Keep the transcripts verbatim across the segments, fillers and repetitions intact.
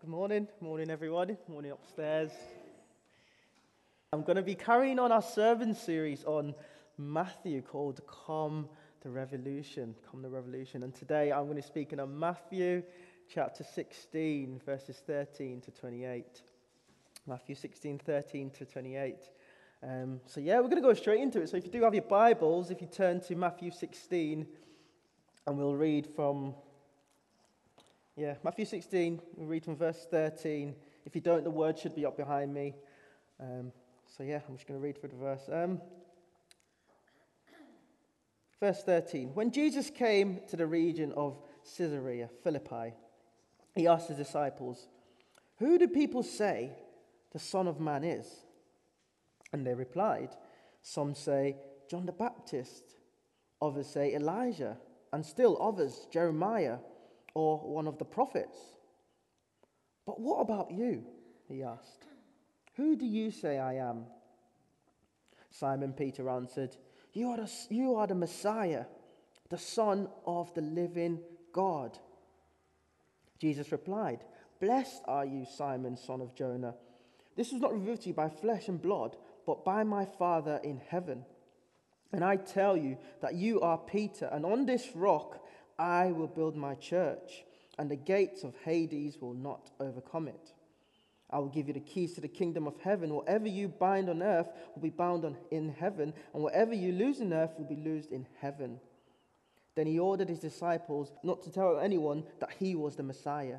Good morning. Morning, everybody. Morning upstairs. I'm going to be carrying on our sermon series on Matthew called Come the Revolution. Come the Revolution. And today I'm going to be speaking on Matthew chapter sixteen, verses thirteen to twenty-eight. Matthew sixteen, thirteen to twenty-eight. Um, so yeah, we're going to go straight into it. So if you do have your Bibles, if you turn to Matthew sixteen, and we'll read from... Yeah, Matthew sixteen, we'll read from verse thirteen. If you don't, the word should be up behind me. Um, so yeah, I'm just going to read through the verse. Um, verse thirteen. When Jesus came to the region of Caesarea Philippi, he asked his disciples, "Who do people say the Son of Man is?" And they replied, "Some say John the Baptist, others say Elijah, and still others Jeremiah, or one of the prophets." "But what about you?" he asked. "Who do you say I am?" Simon Peter answered, you are, the, you are the Messiah, the Son of the living God." Jesus replied, "Blessed are you, Simon, son of Jonah. This was not revealed to you by flesh and blood, but by my Father in heaven. And I tell you that you are Peter, and on this rock I will build my church, and the gates of Hades will not overcome it. I will give you the keys to the kingdom of heaven. Whatever you bind on earth will be bound on in heaven, and whatever you loose on earth will be loosed in heaven." Then he ordered his disciples not to tell anyone that he was the Messiah.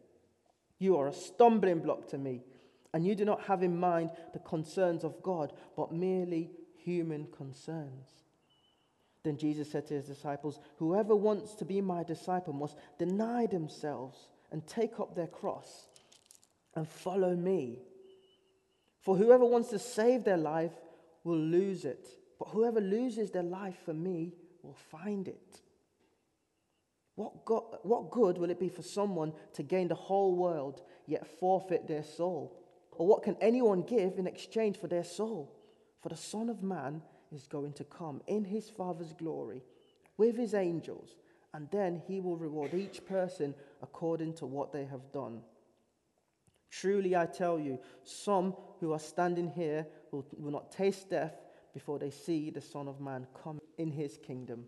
You are a stumbling block to me, and you do not have in mind the concerns of God, but merely human concerns." Then Jesus said to his disciples, "Whoever wants to be my disciple must deny themselves and take up their cross and follow me. For whoever wants to save their life will lose it, but whoever loses their life for me will find it. What, God, what good will it be for someone to gain the whole world, yet forfeit their soul? Or what can anyone give in exchange for their soul? For the Son of Man is going to come in his Father's glory with his angels, and then he will reward each person according to what they have done. Truly I tell you, some who are standing here will, will not taste death before they see the Son of Man come in his kingdom."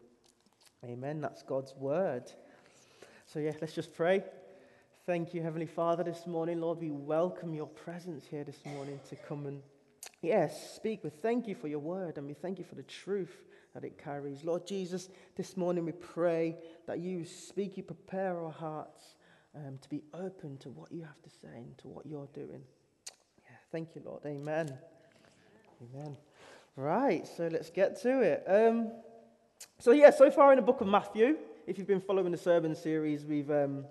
Amen. That's God's word. So yeah, let's just pray. Thank you, Heavenly Father, this morning. Lord, we welcome your presence here this morning to come and, yes, speak. We thank you for your word, and we thank you for the truth that it carries. Lord Jesus, this morning we pray that you speak, you prepare our hearts um, to be open to what you have to say and to what you're doing. Yeah, thank you, Lord. Amen. Amen. Right, so let's get to it. Um, So yeah, so far in the book of Matthew, if you've been following the sermon series, we've um,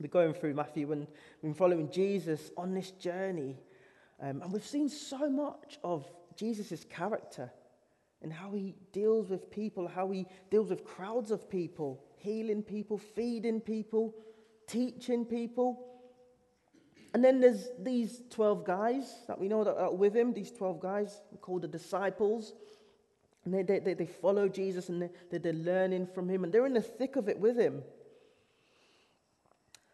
been going through Matthew and we've been following Jesus on this journey. Um, and we've seen so much of Jesus' character and how he deals with people, how he deals with crowds of people, healing people, feeding people, teaching people. And then there's these twelve guys that we know that are with him, these twelve guys called the disciples. And they, they, they follow Jesus, and they, they're learning from him, and they're in the thick of it with him.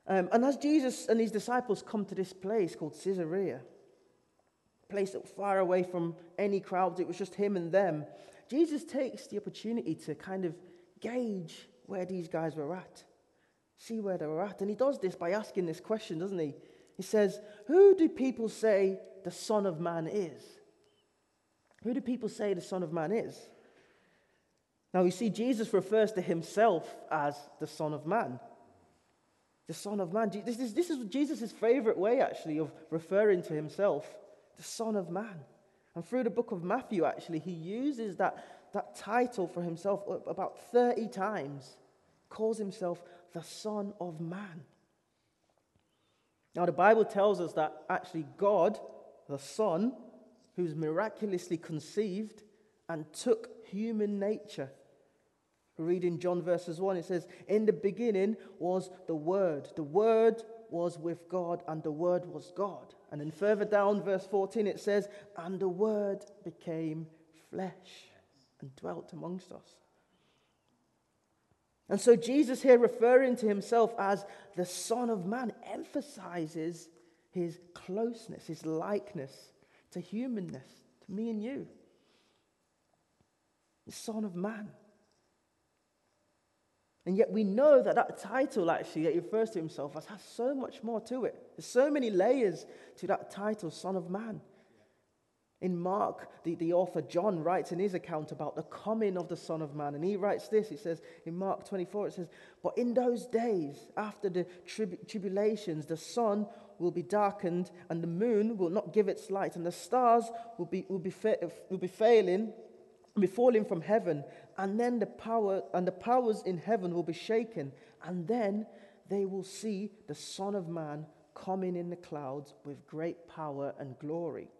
Um, and as Jesus and his disciples come to this place called Caesarea, a place that was far away from any crowds, it was just him and them, Jesus takes the opportunity to kind of gauge where these guys were at, see where they were at. And he does this by asking this question, doesn't he? He says, "Who do people say the Son of Man is?" Who do people say the Son of Man is? Now, you see, Jesus refers to himself as the Son of Man. The Son of Man. This is, this is Jesus' favorite way, actually, of referring to himself. The Son of Man. And through the book of Matthew, actually, he uses that, that title for himself about thirty times. Calls himself the Son of Man. Now, the Bible tells us that actually God, the Son, who was miraculously conceived and took human nature. Reading John verses one, it says, "In the beginning was the Word. The Word was with God, and the Word was God." And then further down, verse fourteen, it says, "And the Word became flesh and dwelt amongst us." And so Jesus here, referring to himself as the Son of Man, emphasizes his closeness, his likeness to humanness, to me and you. The Son of Man. And yet we know that that title actually that he refers to himself as has so much more to it. There's so many layers to that title, Son of Man. In Mark, the, the author John writes in his account about the coming of the Son of Man. And he writes this, he says, in Mark twenty-four, it says, "But in those days, after the trib- tribulations, the sun will be darkened, and the moon will not give its light, and the stars will be, will be, fa- will be failing, will be falling from heaven, and then the power and the powers in heaven will be shaken, and then they will see the Son of Man coming in the clouds with great power and glory."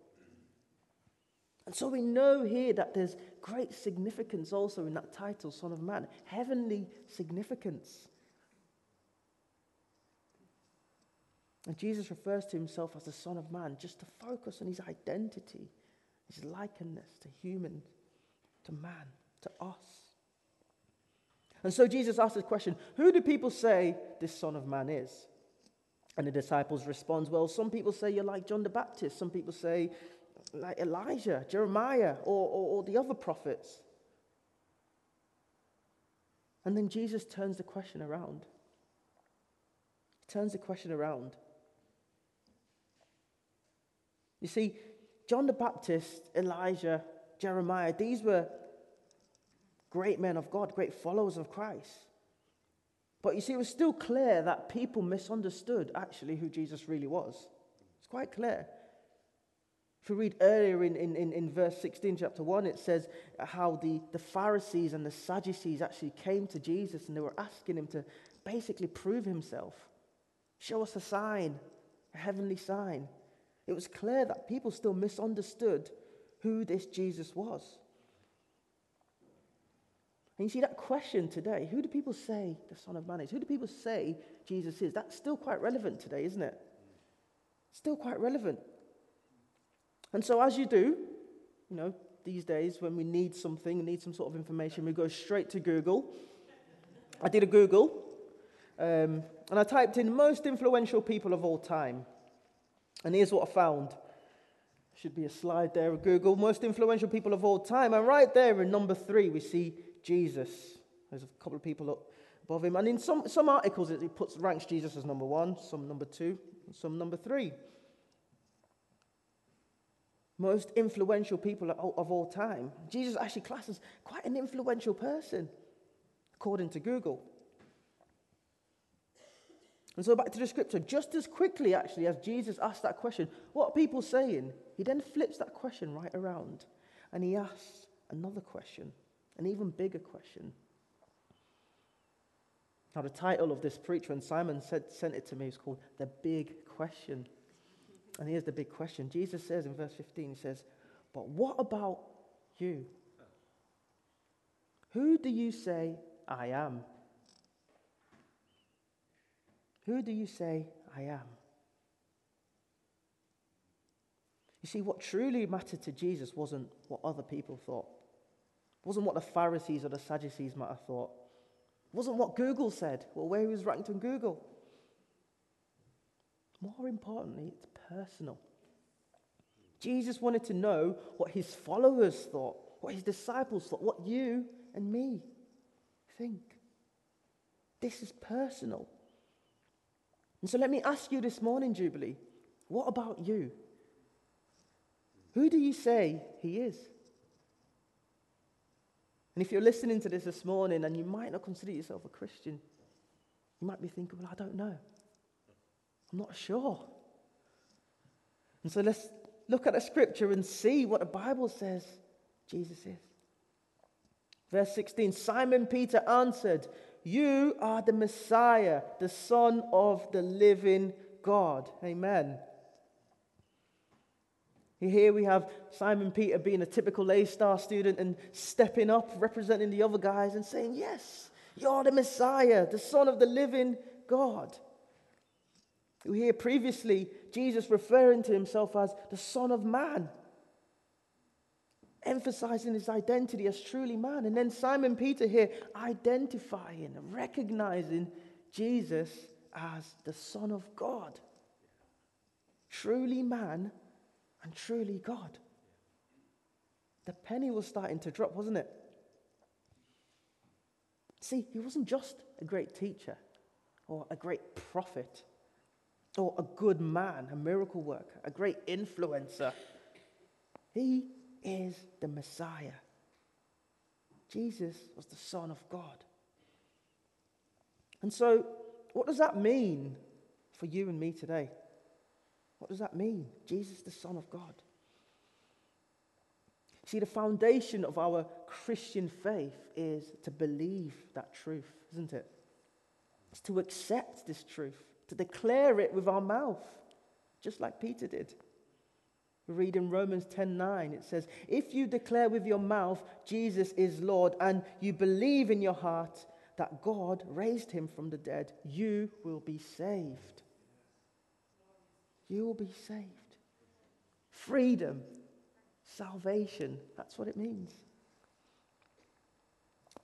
And so we know here that there's great significance also in that title, Son of Man, heavenly significance. And Jesus refers to himself as the Son of Man just to focus on his identity, his likeness to human, to man, to us. And so Jesus asks the question, who do people say this Son of Man is? And the disciples respond, well, some people say you're like John the Baptist, some people say like Elijah, Jeremiah, or, or, or the other prophets. And then Jesus turns the question around. He turns the question around. You see, John the Baptist, Elijah, Jeremiah, these were great men of God, great followers of Christ. But you see, it was still clear that people misunderstood actually who Jesus really was. It's quite clear. If we read earlier in, in, in verse sixteen, chapter one, it says how the, the Pharisees and the Sadducees actually came to Jesus and they were asking him to basically prove himself. Show us a sign, a heavenly sign. It was clear that people still misunderstood who this Jesus was. And you see that question today, who do people say the Son of Man is? Who do people say Jesus is? That's still quite relevant today, isn't it? Still quite relevant. And so as you do, you know, these days when we need something, need some sort of information, we go straight to Google. I did a Google, um, and I typed in most influential people of all time. And here's what I found. Should be a slide there of Google. Most influential people of all time. And right there in number three, we see Jesus. There's a couple of people up above him. And in some, some articles, it puts ranks Jesus as number one, some number two, some number three. Most influential people of all time. Jesus actually classes quite an influential person, according to Google. And so back to the scripture, just as quickly actually as Jesus asked that question, what are people saying? He then flips that question right around and he asks another question, an even bigger question. Now the title of this preach, when Simon said, sent it to me, is called The Big Question. And here's the big question. Jesus says in verse fifteen, he says, "But what about you? Who do you say I am? Who do you say I am?" You see, what truly mattered to Jesus wasn't what other people thought. It wasn't what the Pharisees or the Sadducees might have thought. It wasn't what Google said, or where he was ranked on Google. More importantly, it's personal. Jesus wanted to know what his followers thought, what his disciples thought, what you and me think. This is personal. And so let me ask you this morning, Jubilee, what about you? Who do you say he is? And if you're listening to this this morning and you might not consider yourself a Christian, you might be thinking, well, I don't know. I'm not sure. And so let's look at the scripture and see what the Bible says Jesus is. Verse sixteen, Simon Peter answered, "You are the Messiah, the Son of the living God. Amen. Here we have Simon Peter being a typical A-star student and stepping up, representing the other guys and saying, yes, you're the Messiah, the Son of the living God. We hear previously Jesus referring to himself as the Son of Man, emphasizing his identity as truly man. And then Simon Peter here identifying and recognizing Jesus as the Son of God, truly man and truly God. The penny was starting to drop, wasn't it? See, he wasn't just a great teacher or a great prophet or a good man, a miracle worker, a great influencer. He is the Messiah. Jesus was the Son of God. And so, what does that mean for you and me today? What does that mean? Jesus, the Son of God. See, the foundation of our Christian faith is to believe that truth, isn't it? It's to accept this truth, to declare it with our mouth, just like Peter did. We read in Romans ten nine, it says, if you declare with your mouth Jesus is Lord and you believe in your heart that God raised him from the dead, you will be saved. You will be saved. Freedom, salvation, that's what it means.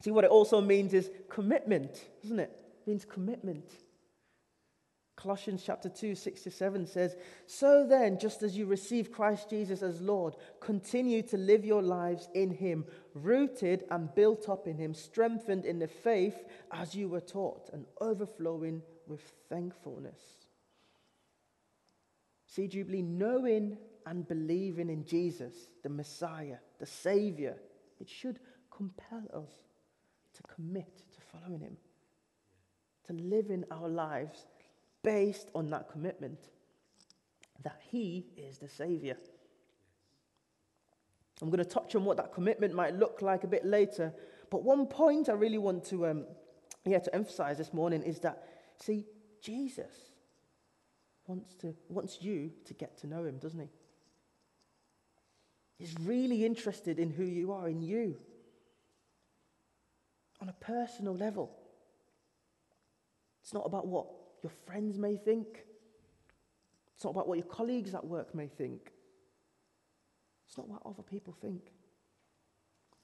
See, what it also means is commitment, isn't it? It means commitment. Colossians chapter two, six to seven says, so then, just as you receive Christ Jesus as Lord, continue to live your lives in him, rooted and built up in him, strengthened in the faith as you were taught, and overflowing with thankfulness. See, Jubilee, knowing and believing in Jesus, the Messiah, the Savior, it should compel us to commit to following him, to living our lives based on that commitment that he is the Savior. I'm going to touch on what that commitment might look like a bit later, but one point I really want to um, yeah, to emphasize this morning is that, see, Jesus wants to wants you to get to know him, doesn't he? He's really interested in who you are, in you, on a personal level. It's not about what your friends may think. It's not about what your colleagues at work may think. It's not what other people think.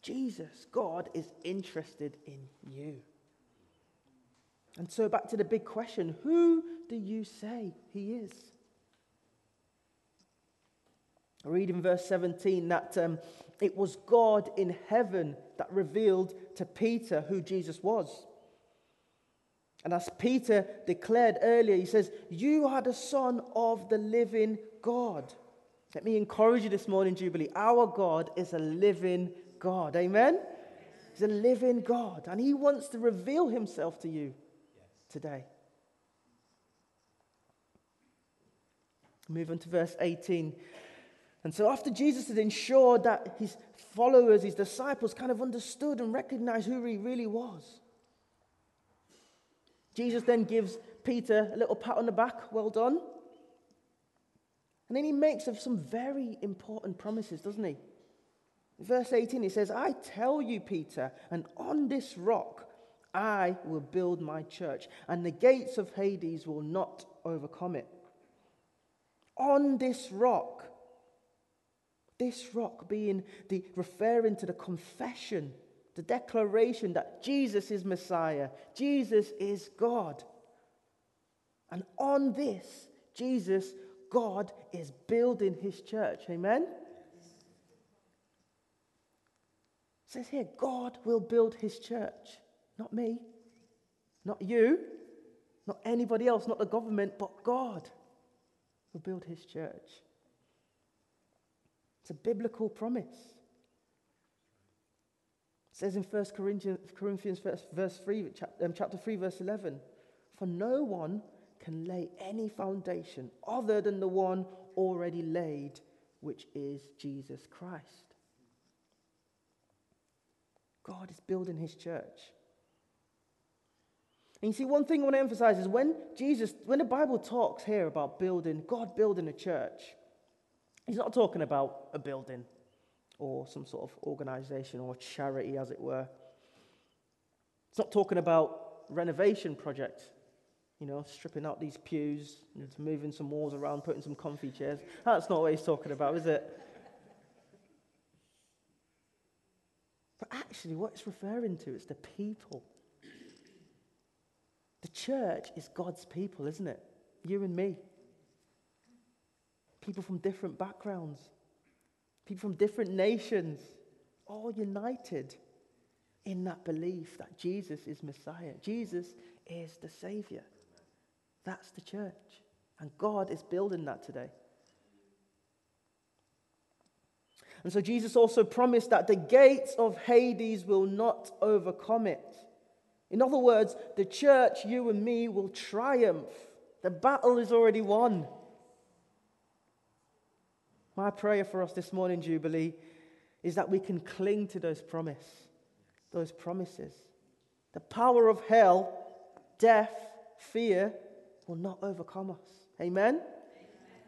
Jesus, God, is interested in you. And so back to the big question, who do you say he is? I read in verse seventeen that um, it was God in heaven that revealed to Peter who Jesus was. And as Peter declared earlier, he says, you are the Son of the living God. Let me encourage you this morning, Jubilee. Our God is a living God. Amen? He's a living God. And he wants to reveal himself to you today. Move on to verse eighteen. And so after Jesus had ensured that his followers, his disciples, kind of understood and recognized who he really was, Jesus then gives Peter a little pat on the back, well done. And then he makes some very important promises, doesn't he? In verse eighteen, he says, I tell you, Peter, and on this rock I will build my church, and the gates of Hades will not overcome it. On this rock, this rock being the referring to the confession, the declaration that Jesus is Messiah, Jesus is God. And on this, Jesus, God, is building his church. Amen? It says here, God will build his church. Not me, not you, not anybody else, not the government, but God will build his church. It's a biblical promise. It says in First Corinthians verse three, chapter three, verse eleven, for no one can lay any foundation other than the one already laid, which is Jesus Christ. God is building his church. And you see, one thing I want to emphasize is when Jesus, when the Bible talks here about building, God building a church, he's not talking about a building or some sort of organization or charity, as it were. It's not talking about renovation project, you know, stripping out these pews, and moving some walls around, putting some comfy chairs. That's not what he's talking about, is it? But actually, what it's referring to is the people. The church is God's people, isn't it? You and me. People from different backgrounds. People from different nations. All united in that belief that Jesus is Messiah. Jesus is the Savior. That's the church. And God is building that today. And so Jesus also promised that the gates of Hades will not overcome it. In other words, the church, you and me, will triumph. The battle is already won. My prayer for us this morning, Jubilee, is that we can cling to those promise, those promises. The power of hell, death, fear will not overcome us. Amen? Amen.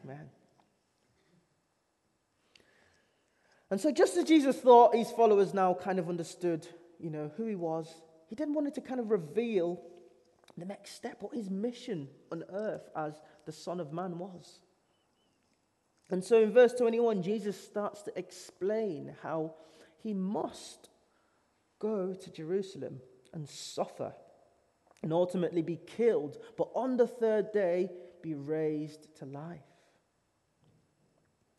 Amen. And so just as Jesus thought his followers now kind of understood, you know, who he was, he then wanted to kind of reveal the next step, what his mission on earth as the Son of Man was. And so in verse twenty-one, Jesus starts to explain how he must go to Jerusalem and suffer and ultimately be killed, but on the third day be raised to life.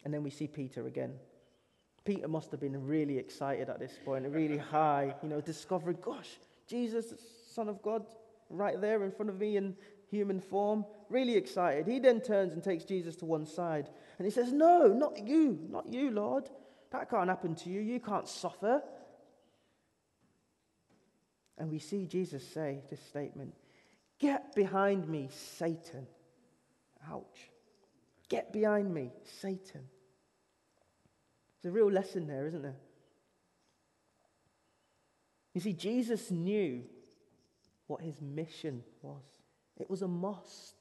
And then we see Peter again. Peter must have been really excited at this point, really high, you know, discovering, gosh, Jesus, Son of God, right there in front of me in human form, really excited. He then turns and takes Jesus to one side, and he says, no, not you, not you, Lord. That can't happen to you. You can't suffer. And we see Jesus say this statement, get behind me, Satan. Ouch. Get behind me, Satan. There's a real lesson there, isn't there? You see, Jesus knew what his mission was. It was a must.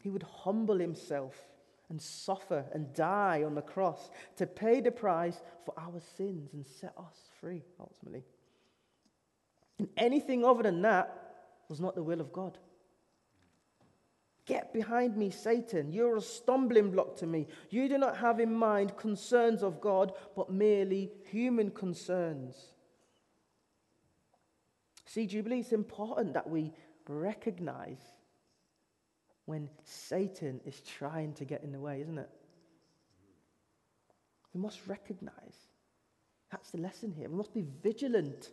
He would humble himself and suffer and die on the cross to pay the price for our sins and set us free, ultimately. And anything other than that was not the will of God. Get behind me, Satan. You're a stumbling block to me. You do not have in mind concerns of God, but merely human concerns. See, Jubilee, it's important that we recognize when Satan is trying to get in the way, isn't it? We must recognize. That's the lesson here. We must be vigilant.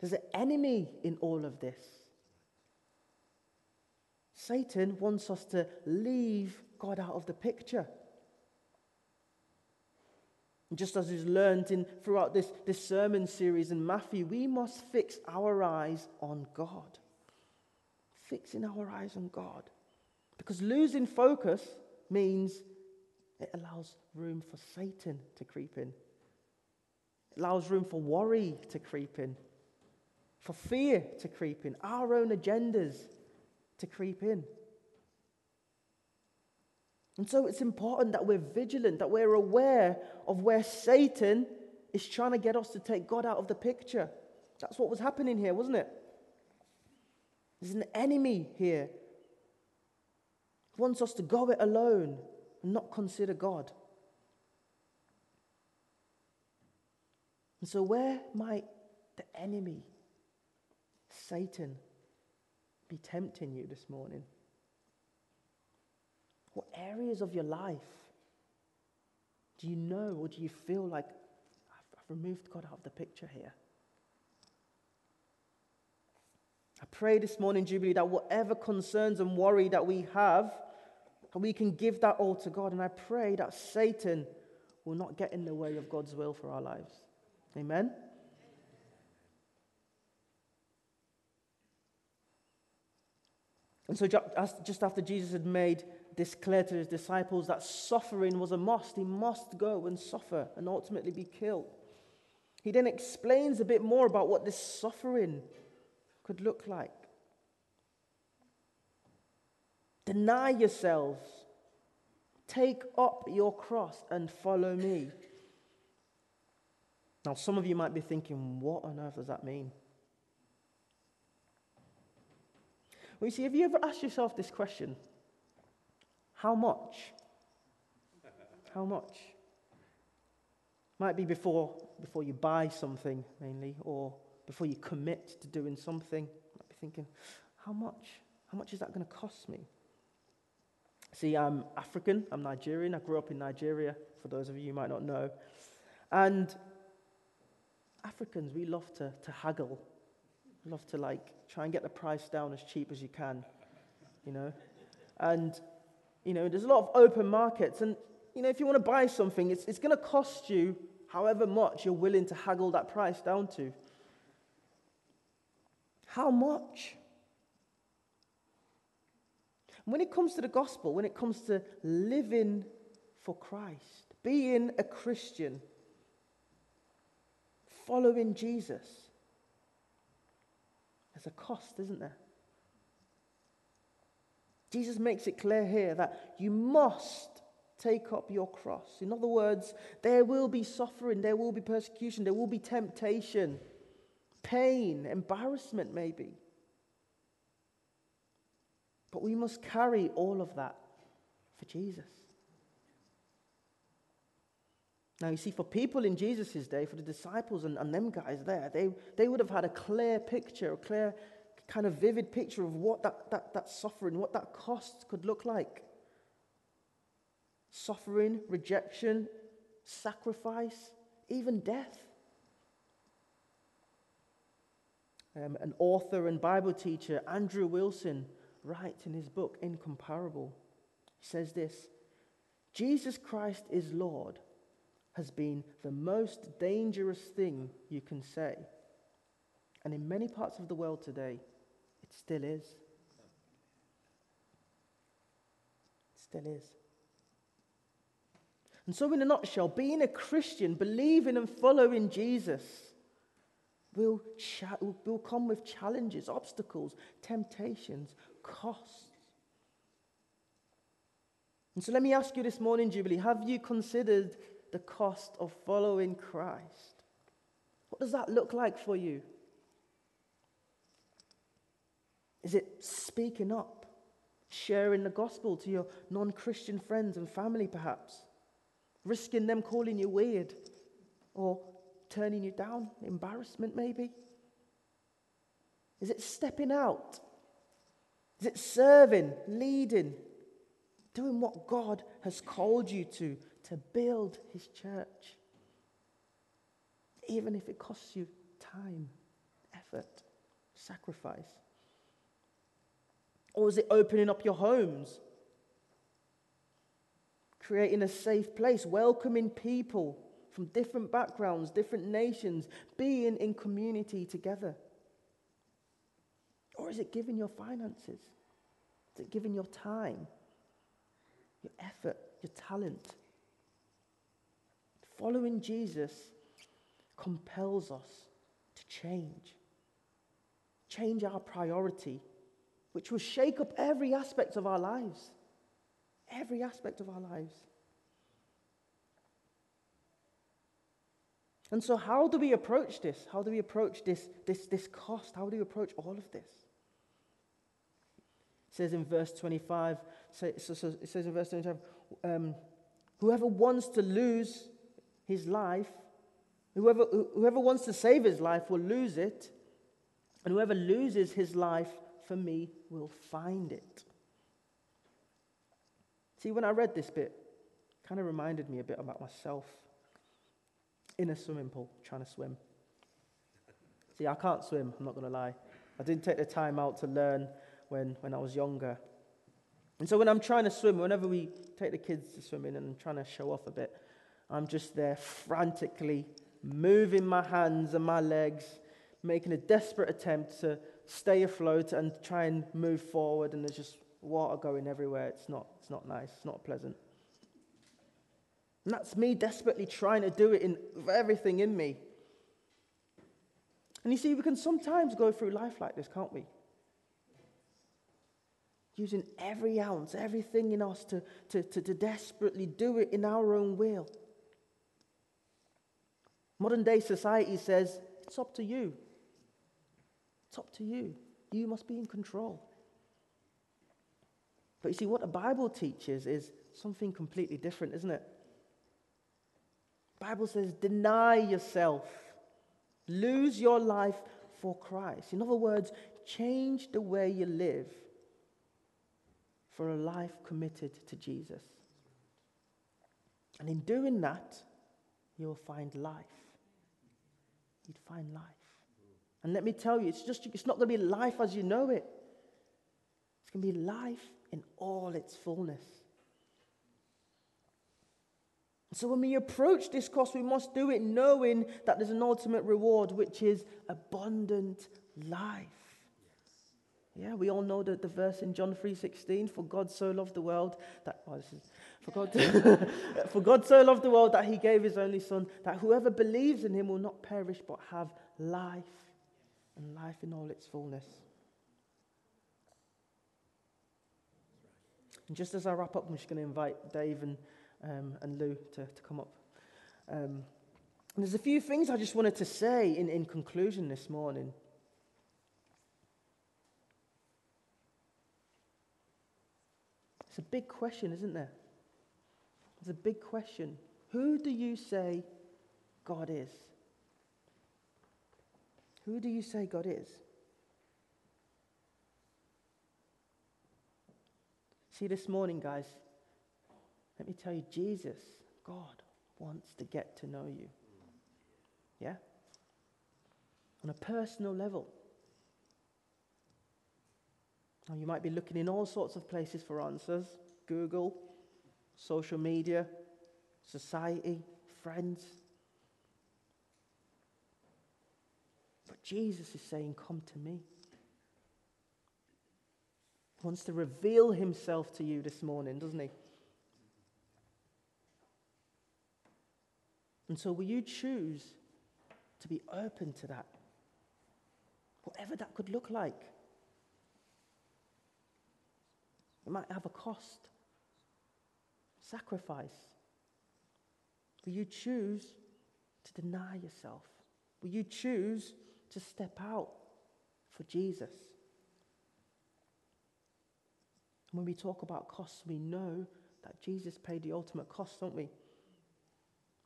There's an enemy in all of this. Satan wants us to leave God out of the picture. And just as we've learned in, throughout this, this sermon series in Matthew, we must fix our eyes on God. Fixing our eyes on God. Because losing focus means it allows room for Satan to creep in. It allows room for worry to creep in. For fear to creep in. Our own agendas to creep in. And so it's important that we're vigilant, that we're aware of where Satan is trying to get us to take God out of the picture. That's what was happening here, wasn't it? There's an enemy here. He wants us to go it alone and not consider God. And so where might the enemy, Satan, be tempting you this morning? What areas of your life do you know or do you feel like I've, I've removed God out of the picture here? I pray this morning, Jubilee, that whatever concerns and worry that we have, that we can give that all to God. And I pray that Satan will not get in the way of God's will for our lives. Amen? And so just after Jesus had made this clear to his disciples that suffering was a must, he must go and suffer and ultimately be killed. He then explains a bit more about what this suffering could look like. Deny yourselves. Take up your cross and follow me. Now, some of you might be thinking, what on earth does that mean? Well, you see, have you ever asked yourself this question? How much? How much? Might be before before you buy something, mainly, or before you commit to doing something. You might be thinking, how much? How much is that going to cost me? See, I'm African, I'm Nigerian, I grew up in Nigeria, for those of you who might not know. And Africans, we love to, to haggle. We love to, like, try and get the price down as cheap as you can, you know. And, you know, there's a lot of open markets. And, you know, if you want to buy something, it's, it's going to cost you however much you're willing to haggle that price down to. How much? When it comes to the gospel, when it comes to living for Christ, being a Christian, following Jesus, there's a cost, isn't there? Jesus makes it clear here that you must take up your cross. In other words, there will be suffering, there will be persecution, there will be temptation, pain, embarrassment maybe. But we must carry all of that for Jesus. Now, you see, for people in Jesus' day, for the disciples and, and them guys there, they, they would have had a clear picture, a clear kind of vivid picture of what that, that, that suffering, what that cost could look like. Suffering, rejection, sacrifice, even death. Um, an author and Bible teacher, Andrew Wilson, writes in his book, Incomparable, he says this: Jesus Christ is Lord has been the most dangerous thing you can say. And in many parts of the world today, it still is. It still is. And so, in a nutshell, being a Christian, believing and following Jesus, will, cha- will come with challenges, obstacles, temptations, costs. And so let me ask you this morning, Jubilee, have you considered the cost of following Christ? What does that look like for you? Is it speaking up, sharing the gospel to your non-Christian friends and family perhaps, risking them calling you weird or turning you down, embarrassment maybe? Is it stepping out? Is it serving, leading, doing what God has called you to, to build his church? Even if it costs you time, effort, sacrifice. Or is it opening up your homes? Creating a safe place, welcoming people from different backgrounds, different nations, being in community together. Or is it giving your finances? Is it giving your time, your effort, your talent? Following Jesus compels us to change. Change our priority, which will shake up every aspect of our lives. Every aspect of our lives. And so how do we approach this? How do we approach this, this, this cost? How do we approach all of this? It says in verse twenty-five, so, so, so it says in verse twenty-five, um, whoever wants to lose his life, whoever, whoever wants to save his life will lose it, and whoever loses his life for me will find it. See, when I read this bit, it kind of reminded me a bit about myself in a swimming pool, trying to swim. See, I can't swim, I'm not going to lie. I didn't take the time out to learn When, when I was younger. And so when I'm trying to swim, whenever we take the kids to swimming and I'm trying to show off a bit, I'm just there frantically moving my hands and my legs, making a desperate attempt to stay afloat and try and move forward, and there's just water going everywhere. It's not, it's not nice, it's not pleasant. And that's me desperately trying to do it in everything in me. And you see, we can sometimes go through life like this, can't we? Using every ounce, everything in us to, to, to, to desperately do it in our own will. Modern day society says, it's up to you. It's up to you. You must be in control. But you see, what the Bible teaches is something completely different, isn't it? The Bible says, deny yourself. Lose your life for Christ. In other words, change the way you live for a life committed to Jesus. And in doing that, you'll find life. You'd find life. And let me tell you, it's just it's not going to be life as you know it. It's going to be life in all its fullness. So when we approach this cross, we must do it knowing that there's an ultimate reward, which is abundant life. Yeah, we all know that the verse in John three sixteen, for God so loved the world that, oh, this is, for, God, for God so loved the world that he gave his only son, that whoever believes in him will not perish but have life, and life in all its fullness. And just as I wrap up, I'm just going to invite Dave and, um, and Lou to, to come up. Um, and there's a few things I just wanted to say in, in conclusion this morning. It's a big question, isn't there? It's a big question. Who do you say God is? Who do you say God is? See, this morning, guys, let me tell you, Jesus, God, wants to get to know you. Yeah? On a personal level. Now, you might be looking in all sorts of places for answers. Google, social media, society, friends. But Jesus is saying, come to me. He wants to reveal himself to you this morning, doesn't he? And so will you choose to be open to that? Whatever that could look like. It might have a cost, sacrifice. Will you choose to deny yourself? Will you choose to step out for Jesus? When we talk about costs, we know that Jesus paid the ultimate cost, don't we?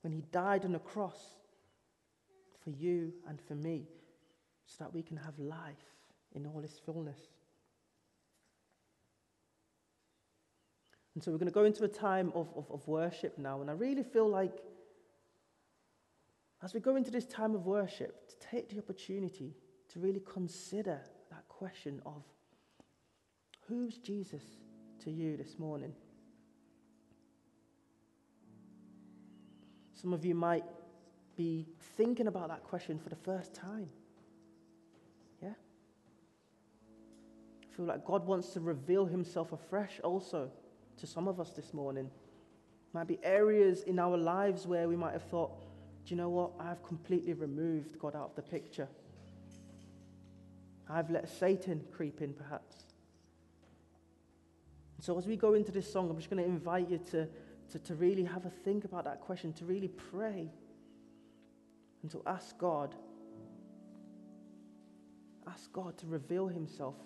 When he died on the cross for you and for me, so that we can have life in all its fullness. And so we're going to go into a time of, of, of worship now. And I really feel like as we go into this time of worship, to take the opportunity to really consider that question of who's Jesus to you this morning? Some of you might be thinking about that question for the first time. Yeah? I feel like God wants to reveal himself afresh also to some of us this morning. Might be areas in our lives where we might have thought, do you know what? I've completely removed God out of the picture. I've let Satan creep in, perhaps. So as we go into this song, I'm just going to invite you to, to, to really have a think about that question, to really pray, and to ask God, ask God to reveal himself